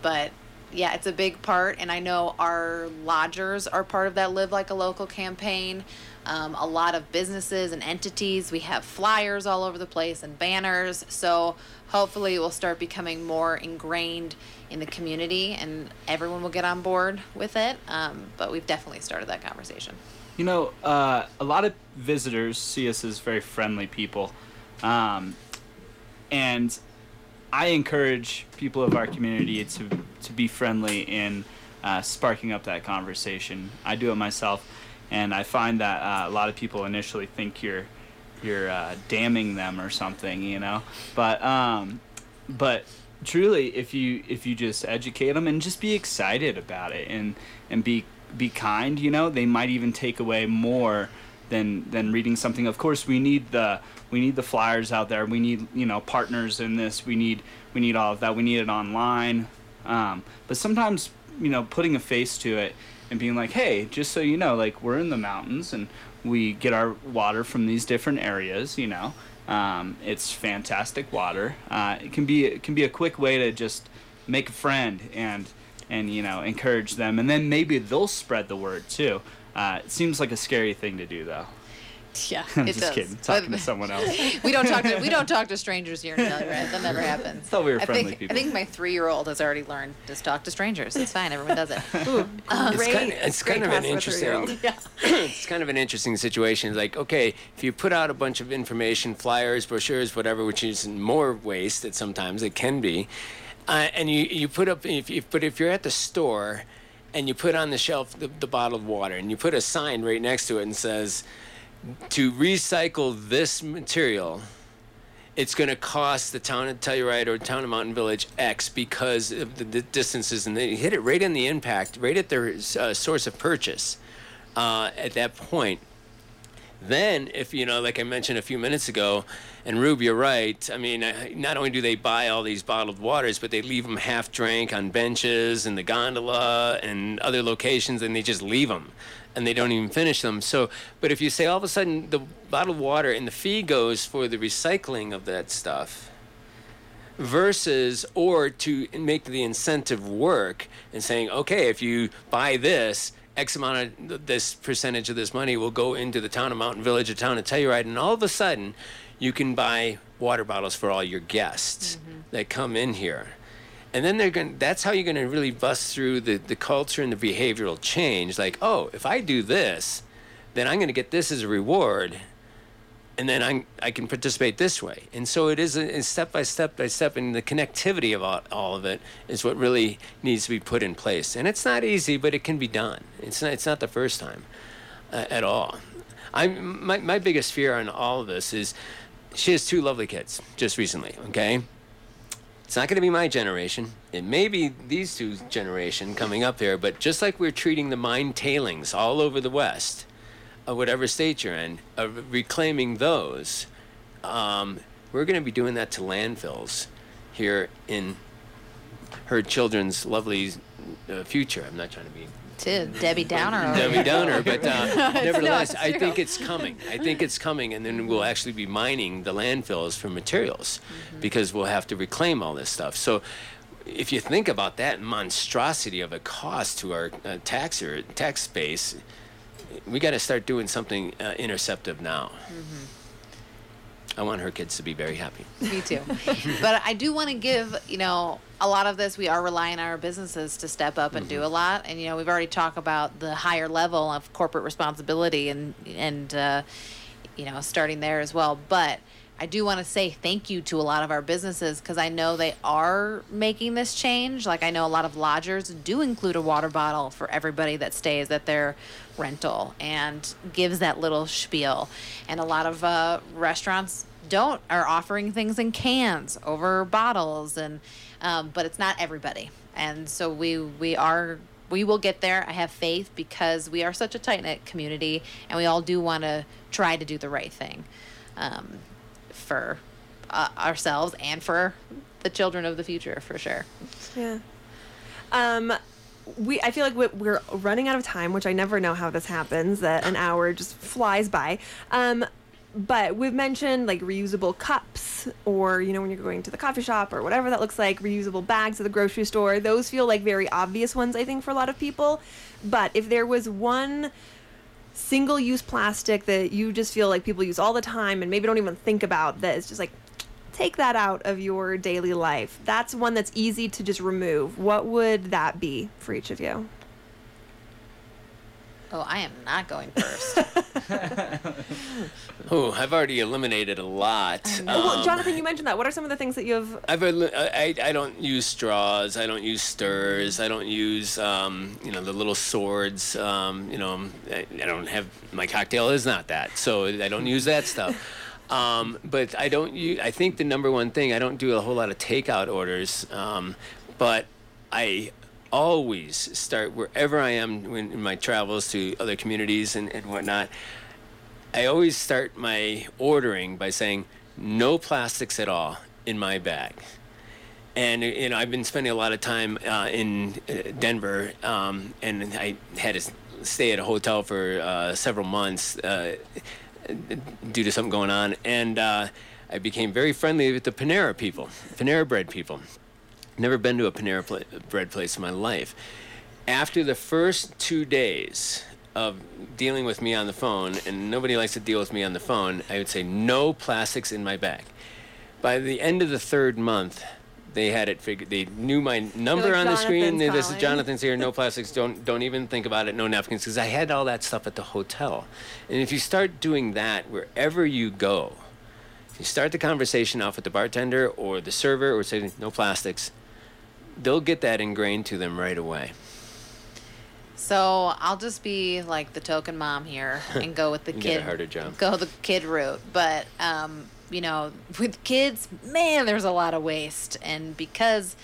but yeah, it's a big part. And I know our lodgers are part of that Live Like a Local campaign. Um, a lot of businesses and entities, we have flyers all over the place and banners. So hopefully it will start becoming more ingrained in the community and everyone will get on board with it. Um, but we've definitely started that conversation. You know, uh, a lot of visitors see us as very friendly people. Um, and I encourage people of our community to to be friendly in uh, sparking up that conversation. I do it myself, and I find that uh, a lot of people initially think you're you're uh, damning them or something, you know. But um, but truly, if you if you just educate them and just be excited about it and and be be kind, you know, they might even take away more than than reading something. Of course, we need the we need the flyers out there. We need, you know, partners in this. We need we need all of that. We need it online. Um, but sometimes, you know, putting a face to it and being like, hey, just so you know, like we're in the mountains and we get our water from these different areas. You know, um, it's fantastic water. Uh, it can be it can be a quick way to just make a friend and and you know encourage them, and then maybe they'll spread the word too. Uh, it seems like a scary thing to do, though. Yeah, I'm it just does. kidding. Talking to someone else. we don't talk to we don't talk to strangers here in Telluride. That never happens. I thought we were friendly I think, people. I think my three-year-old has already learned just talk to strangers. It's fine. Everyone does it. Ooh, um, it's great, kind of, it's kind of an interesting. Yeah. It's kind of an interesting situation. Like, okay, if you put out a bunch of information, flyers, brochures, whatever, which is more waste that sometimes it can be, uh, and you you put up. If, if but if you're at the store. And you put on the shelf the, the bottled water, and you put a sign right next to it and says, to recycle this material, it's going to cost the town of Telluride or town of Mountain Village X because of the, the distances, and they hit it right in the impact, right at their uh, source of purchase uh, at that point. Then, if you know, like I mentioned a few minutes ago, and Rube, you're right. I mean, not only do they buy all these bottled waters, but they leave them half drank on benches and the gondola and other locations, and they just leave them, and they don't even finish them. So, but if you say all of a sudden the bottled water and the fee goes for the recycling of that stuff, versus or to make the incentive work and saying, okay, if you buy this, X amount of this percentage of this money will go into the town of Mountain Village or town of Telluride, and all of a sudden you can buy water bottles for all your guests mm-hmm. that come in here. And then they're going that's how you're going to really bust through the, the culture and the behavioral change. Like, oh, if I do this, then I'm going to get this as a reward, and then I'm, I can participate this way. And so it is a, a step by step by step, and the connectivity of all, all of it is what really needs to be put in place. And it's not easy, but it can be done. It's not, it's not the first time uh, at all. I'm, my, my biggest fear on all of this is she has two lovely kids just recently, okay? It's not going to be my generation. It may be these two generation coming up here, but just like we're treating the mine tailings all over the West, of whatever state you're in, of reclaiming those, um, we're going to be doing that to landfills here in her children's lovely uh, future. I'm not trying to be to Debbie Downer. Debbie Downer, but uh, nevertheless, no, I think it's coming. I think it's coming, and then we'll actually be mining the landfills for materials mm-hmm. because we'll have to reclaim all this stuff. So if you think about that monstrosity of a cost to our uh, tax or tax base, we got to start doing something uh, interceptive now. Mm-hmm. I want her kids to be very happy. Me too. But I do want to give, you know, a lot of this, we are relying on our businesses to step up and mm-hmm. do a lot. And, you know, we've already talked about the higher level of corporate responsibility and, and uh, you know, starting there as well. But I do want to say thank you to a lot of our businesses because I know they are making this change. Like I know a lot of lodgers do include a water bottle for everybody that stays at their rental and gives that little spiel. And a lot of uh, restaurants don't are offering things in cans over bottles, and um, but it's not everybody. And so we we are we will get there. I have faith because we are such a tight-knit community, and we all do want to try to do the right thing. Um, for uh, ourselves and for the children of the future, for sure. Yeah. Um, we I feel like we're running out of time, which I never know how this happens, that an hour just flies by. Um, but we've mentioned like reusable cups or, you know, when you're going to the coffee shop or whatever that looks like, reusable bags at the grocery store. Those feel like very obvious ones, I think, for a lot of people. But if there was one single-use plastic that you just feel like people use all the time and maybe don't even think about, that it's just like, take that out of your daily life. That's one that's easy to just remove. What would that be for each of you? Oh, I am not going first. Oh, I've already eliminated a lot. Um, well, Jonathan, you mentioned that. What are some of the things that you have? I've el- I, I don't use straws. I don't use stirs. I don't use, um, you know, the little swords. Um, you know, I, I don't have, my cocktail is not that. So I don't use that stuff. Um, but I don't use, I think the number one thing, I don't do a whole lot of takeout orders. Um, but I... always start wherever I am when, in my travels to other communities and, and whatnot. I always start my ordering by saying no plastics at all in my bag. And you know, I've been spending a lot of time uh, in Denver, um, and I had to stay at a hotel for uh, several months uh, due to something going on. And uh, I became very friendly with the Panera people, Panera bread people. Never been to a Panera pl- bread place in my life. After the first two days of dealing with me on the phone, and nobody likes to deal with me on the phone, I would say no plastics in my bag. By the end of the third month, they had it figured. They knew my number like on the screen. Calling. This is Jonathan's here. No plastics. Don't don't even think about it. No napkins. Because I had all that stuff at the hotel. And if you start doing that wherever you go, you start the conversation off with the bartender or the server or say no plastics. They'll get that ingrained to them right away. So I'll just be like the token mom here and go with the kid. Get a harder job. Go the kid route, but um, you know, with kids, man, there's a lot of waste, and because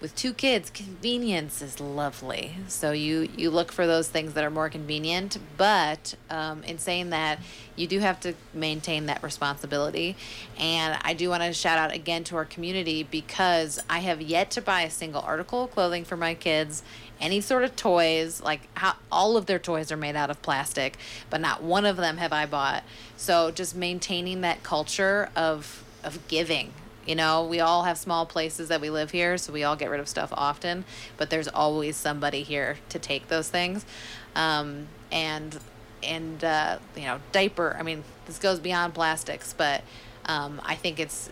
with two kids, convenience is lovely. So you you look for those things that are more convenient, but um, in saying that, you do have to maintain that responsibility. And I do want to shout out again to our community because I have yet to buy a single article of clothing for my kids, any sort of toys, like how, all of their toys are made out of plastic, but not one of them have I bought. So just maintaining that culture of of giving. You know, we all have small places that we live here, so we all get rid of stuff often, but there's always somebody here to take those things. Um, and, and uh, you know, diaper. I mean, this goes beyond plastics, but um, I think it's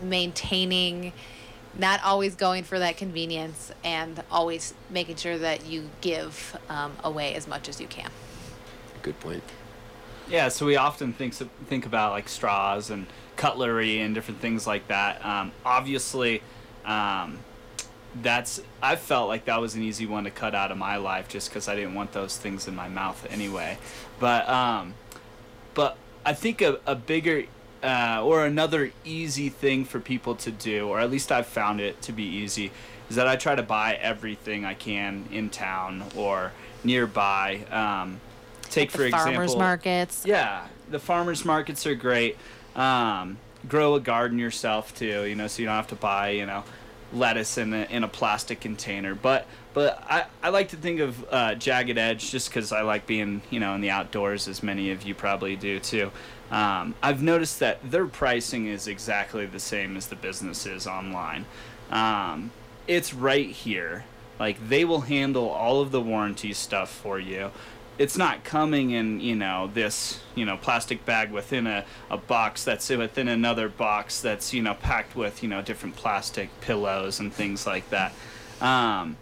maintaining, not always going for that convenience, and always making sure that you give um, away as much as you can. Good point. Yeah, so we often think think about like straws and cutlery and different things like that. Um, obviously, um, that's I felt like that was an easy one to cut out of my life just because I didn't want those things in my mouth anyway. But um, but I think a, a bigger uh, or another easy thing for people to do, or at least I've found it to be easy, is that I try to buy everything I can in town or nearby. Um, Take, like for example, farmers markets. Yeah, the farmers markets are great. Um, grow a garden yourself too, you know, so you don't have to buy, you know, lettuce in a, in a plastic container. But but I, I like to think of uh, Jagged Edge just because I like being, you know, in the outdoors, as many of you probably do too. Um, I've noticed that their pricing is exactly the same as the businesses online. Um, it's right here. Like, they will handle all of the warranty stuff for you. It's not coming in, you know, this, you know, plastic bag within a, a box that's within another box that's, you know, packed with, you know, different plastic pillows and things like that. Um,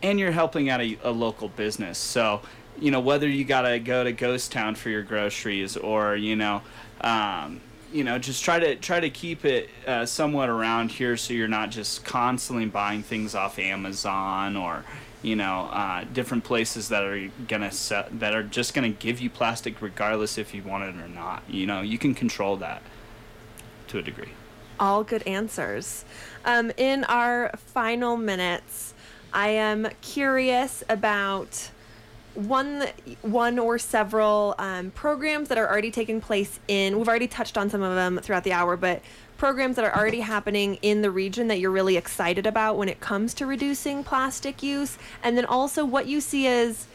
and you're helping out a, a local business. So, you know, whether you got to go to Ghost Town for your groceries or, you know, um, you know, just try to try to keep it uh, somewhat around here, so you're not just constantly buying things off Amazon or, you know, uh, different places that are gonna sell, that are just gonna give you plastic regardless if you want it or not. You know, you can control that to a degree. All good answers. Um, in our final minutes, I am curious about one, one or several um, programs that are already taking place in. We've already touched on some of them throughout the hour, but programs that are already happening in the region that you're really excited about when it comes to reducing plastic use, and then also what you see as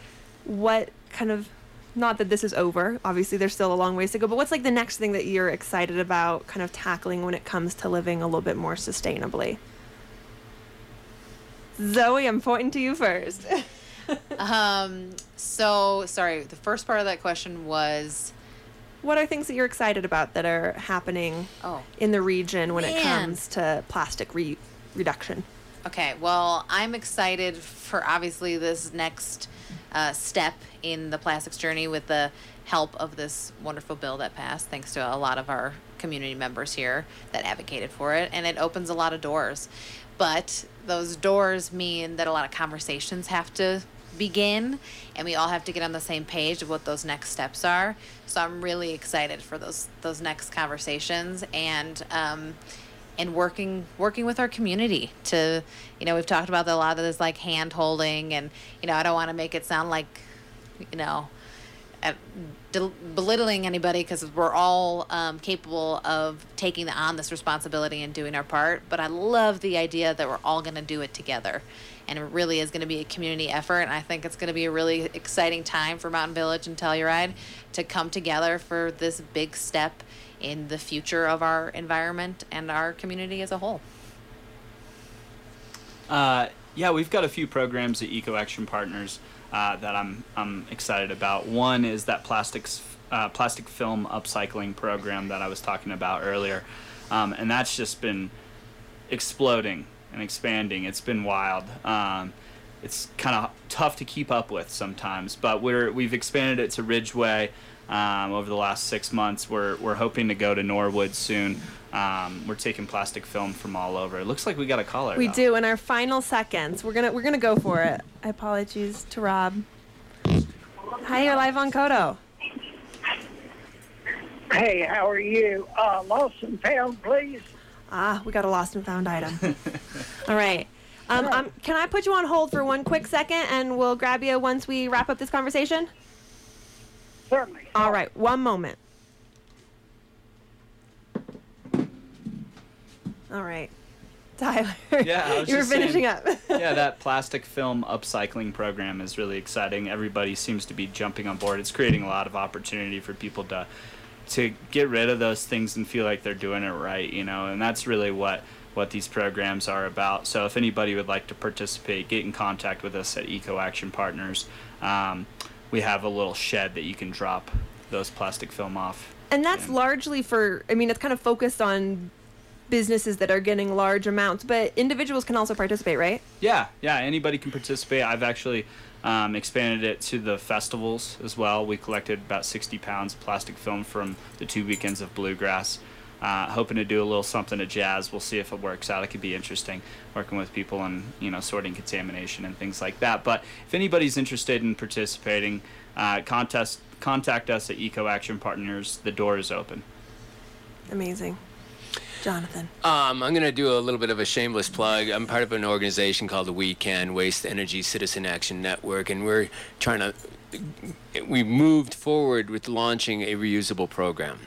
what kind of, not that this is over, obviously there's still a long ways to go, but what's like the next thing that you're excited about kind of tackling when it comes to living a little bit more sustainably? Zoe, I'm pointing to you first. um, so, sorry, the first part of that question was? What are things that you're excited about that are happening oh. in the region when Man. it comes to plastic re- reduction? Okay, well, I'm excited for obviously this next uh, step in the plastics journey with the help of this wonderful bill that passed, thanks to a lot of our community members here that advocated for it, and it opens a lot of doors. But those doors mean that a lot of conversations have to begin, and we all have to get on the same page of what those next steps are. So I'm really excited for those those next conversations, and um, and working working with our community to, you know, we've talked about a lot of this like hand holding, and you know, I don't want to make it sound like, you know, belittling anybody, because we're all um, capable of taking on this responsibility and doing our part. But I love the idea that we're all going to do it together, and it really is going to be a community effort. And I think it's going to be a really exciting time for Mountain Village and Telluride to come together for this big step in the future of our environment and our community as a whole. Uh, yeah, we've got a few programs at EcoAction Partners Uh, that I'm I'm excited about. One is that plastics uh, plastic film upcycling program that I was talking about earlier, um, and that's just been exploding and expanding. It's been wild. Um, it's kind of tough to keep up with sometimes, but we're we've expanded it to Ridgeway um, over the last six months. We're we're hoping to go to Norwood soon. Um, we're taking plastic film from all over. It looks like we got a caller. We though. do in our final seconds. We're gonna we're gonna go for it. I apologize to Rob. Hi, you're live on K O T O. Hey, how are you? Uh, lost and found, please. Ah, we got a lost and found item. All right. Um, um, can I put you on hold for one quick second, and we'll grab you once we wrap up this conversation? Certainly. All right. One moment. All right, Tyler, yeah, you were finishing saying, up. Yeah, that plastic film upcycling program is really exciting. Everybody seems to be jumping on board. It's creating a lot of opportunity for people to to get rid of those things and feel like they're doing it right, you know, and that's really what, what these programs are about. So if anybody would like to participate, get in contact with us at EcoAction Partners. Um, we have a little shed that you can drop those plastic film off. And that's in. largely for, I mean, it's kind of focused on businesses that are getting large amounts, but individuals can also participate, right? Yeah, yeah, anybody can participate. I've actually um, expanded it to the festivals as well. We collected about sixty pounds of plastic film from the two weekends of Bluegrass. Uh, hoping to do a little something to jazz. We'll see if it works out. It could be interesting working with people on, you know, sorting contamination and things like that. But if anybody's interested in participating, uh, contest, contact us at EcoAction Partners. The door is open. Amazing. Jonathan. Um, I'm going to do a little bit of a shameless plug. I'm part of an organization called the We Can Waste Energy Citizen Action Network, and we're trying to, we moved forward with launching a reusable program.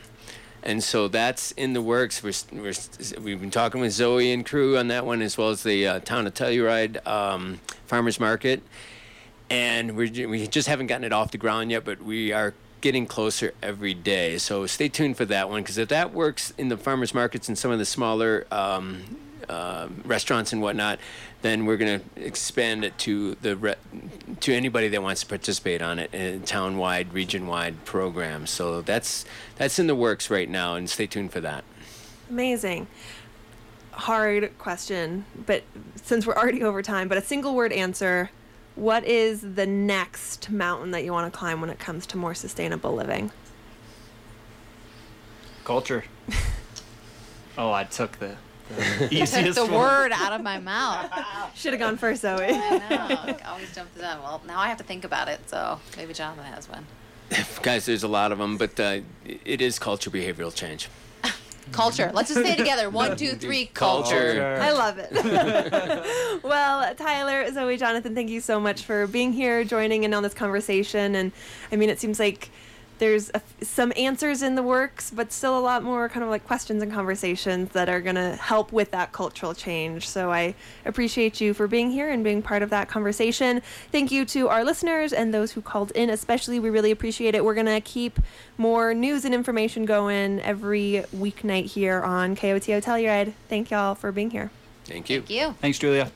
And so that's in the works. We're, we're, we've been talking with Zoe and crew on that one, as well as the uh, town of Telluride um, Farmers Market. And we're, we just haven't gotten it off the ground yet, but we are getting closer every day. So stay tuned for that one, because if that works in the farmers markets and some of the smaller um, uh, restaurants and whatnot, then we're going to expand it to the re- to anybody that wants to participate on it in a town-wide, region-wide program. So that's that's in the works right now, and stay tuned for that. Amazing. Hard question, but since we're already over time, but a single-word answer. What is the next mountain that you want to climb when it comes to more sustainable living? Culture. Oh, I took the, the easiest took the one. word out of my mouth. Should have gone first, Zoe. I know. I always jump the gun. Well, now I have to think about it, so maybe Jonathan has one. Guys, there's a lot of them, but uh, it is culture behavioral change. Culture. Let's just say it together. One, two, three, culture. culture. I love it. Well, Tyler, Zoe, Jonathan, thank you so much for being here, joining in on this conversation. And, I mean, it seems like there's a, some answers in the works, but still a lot more kind of like questions and conversations that are going to help with that cultural change. So I appreciate you for being here and being part of that conversation. Thank you to our listeners and those who called in, especially. We really appreciate it. We're going to keep more news and information going every weeknight here on K O T O Telluride. Thank y'all for being here. Thank you. Thank you. Thanks, Julia.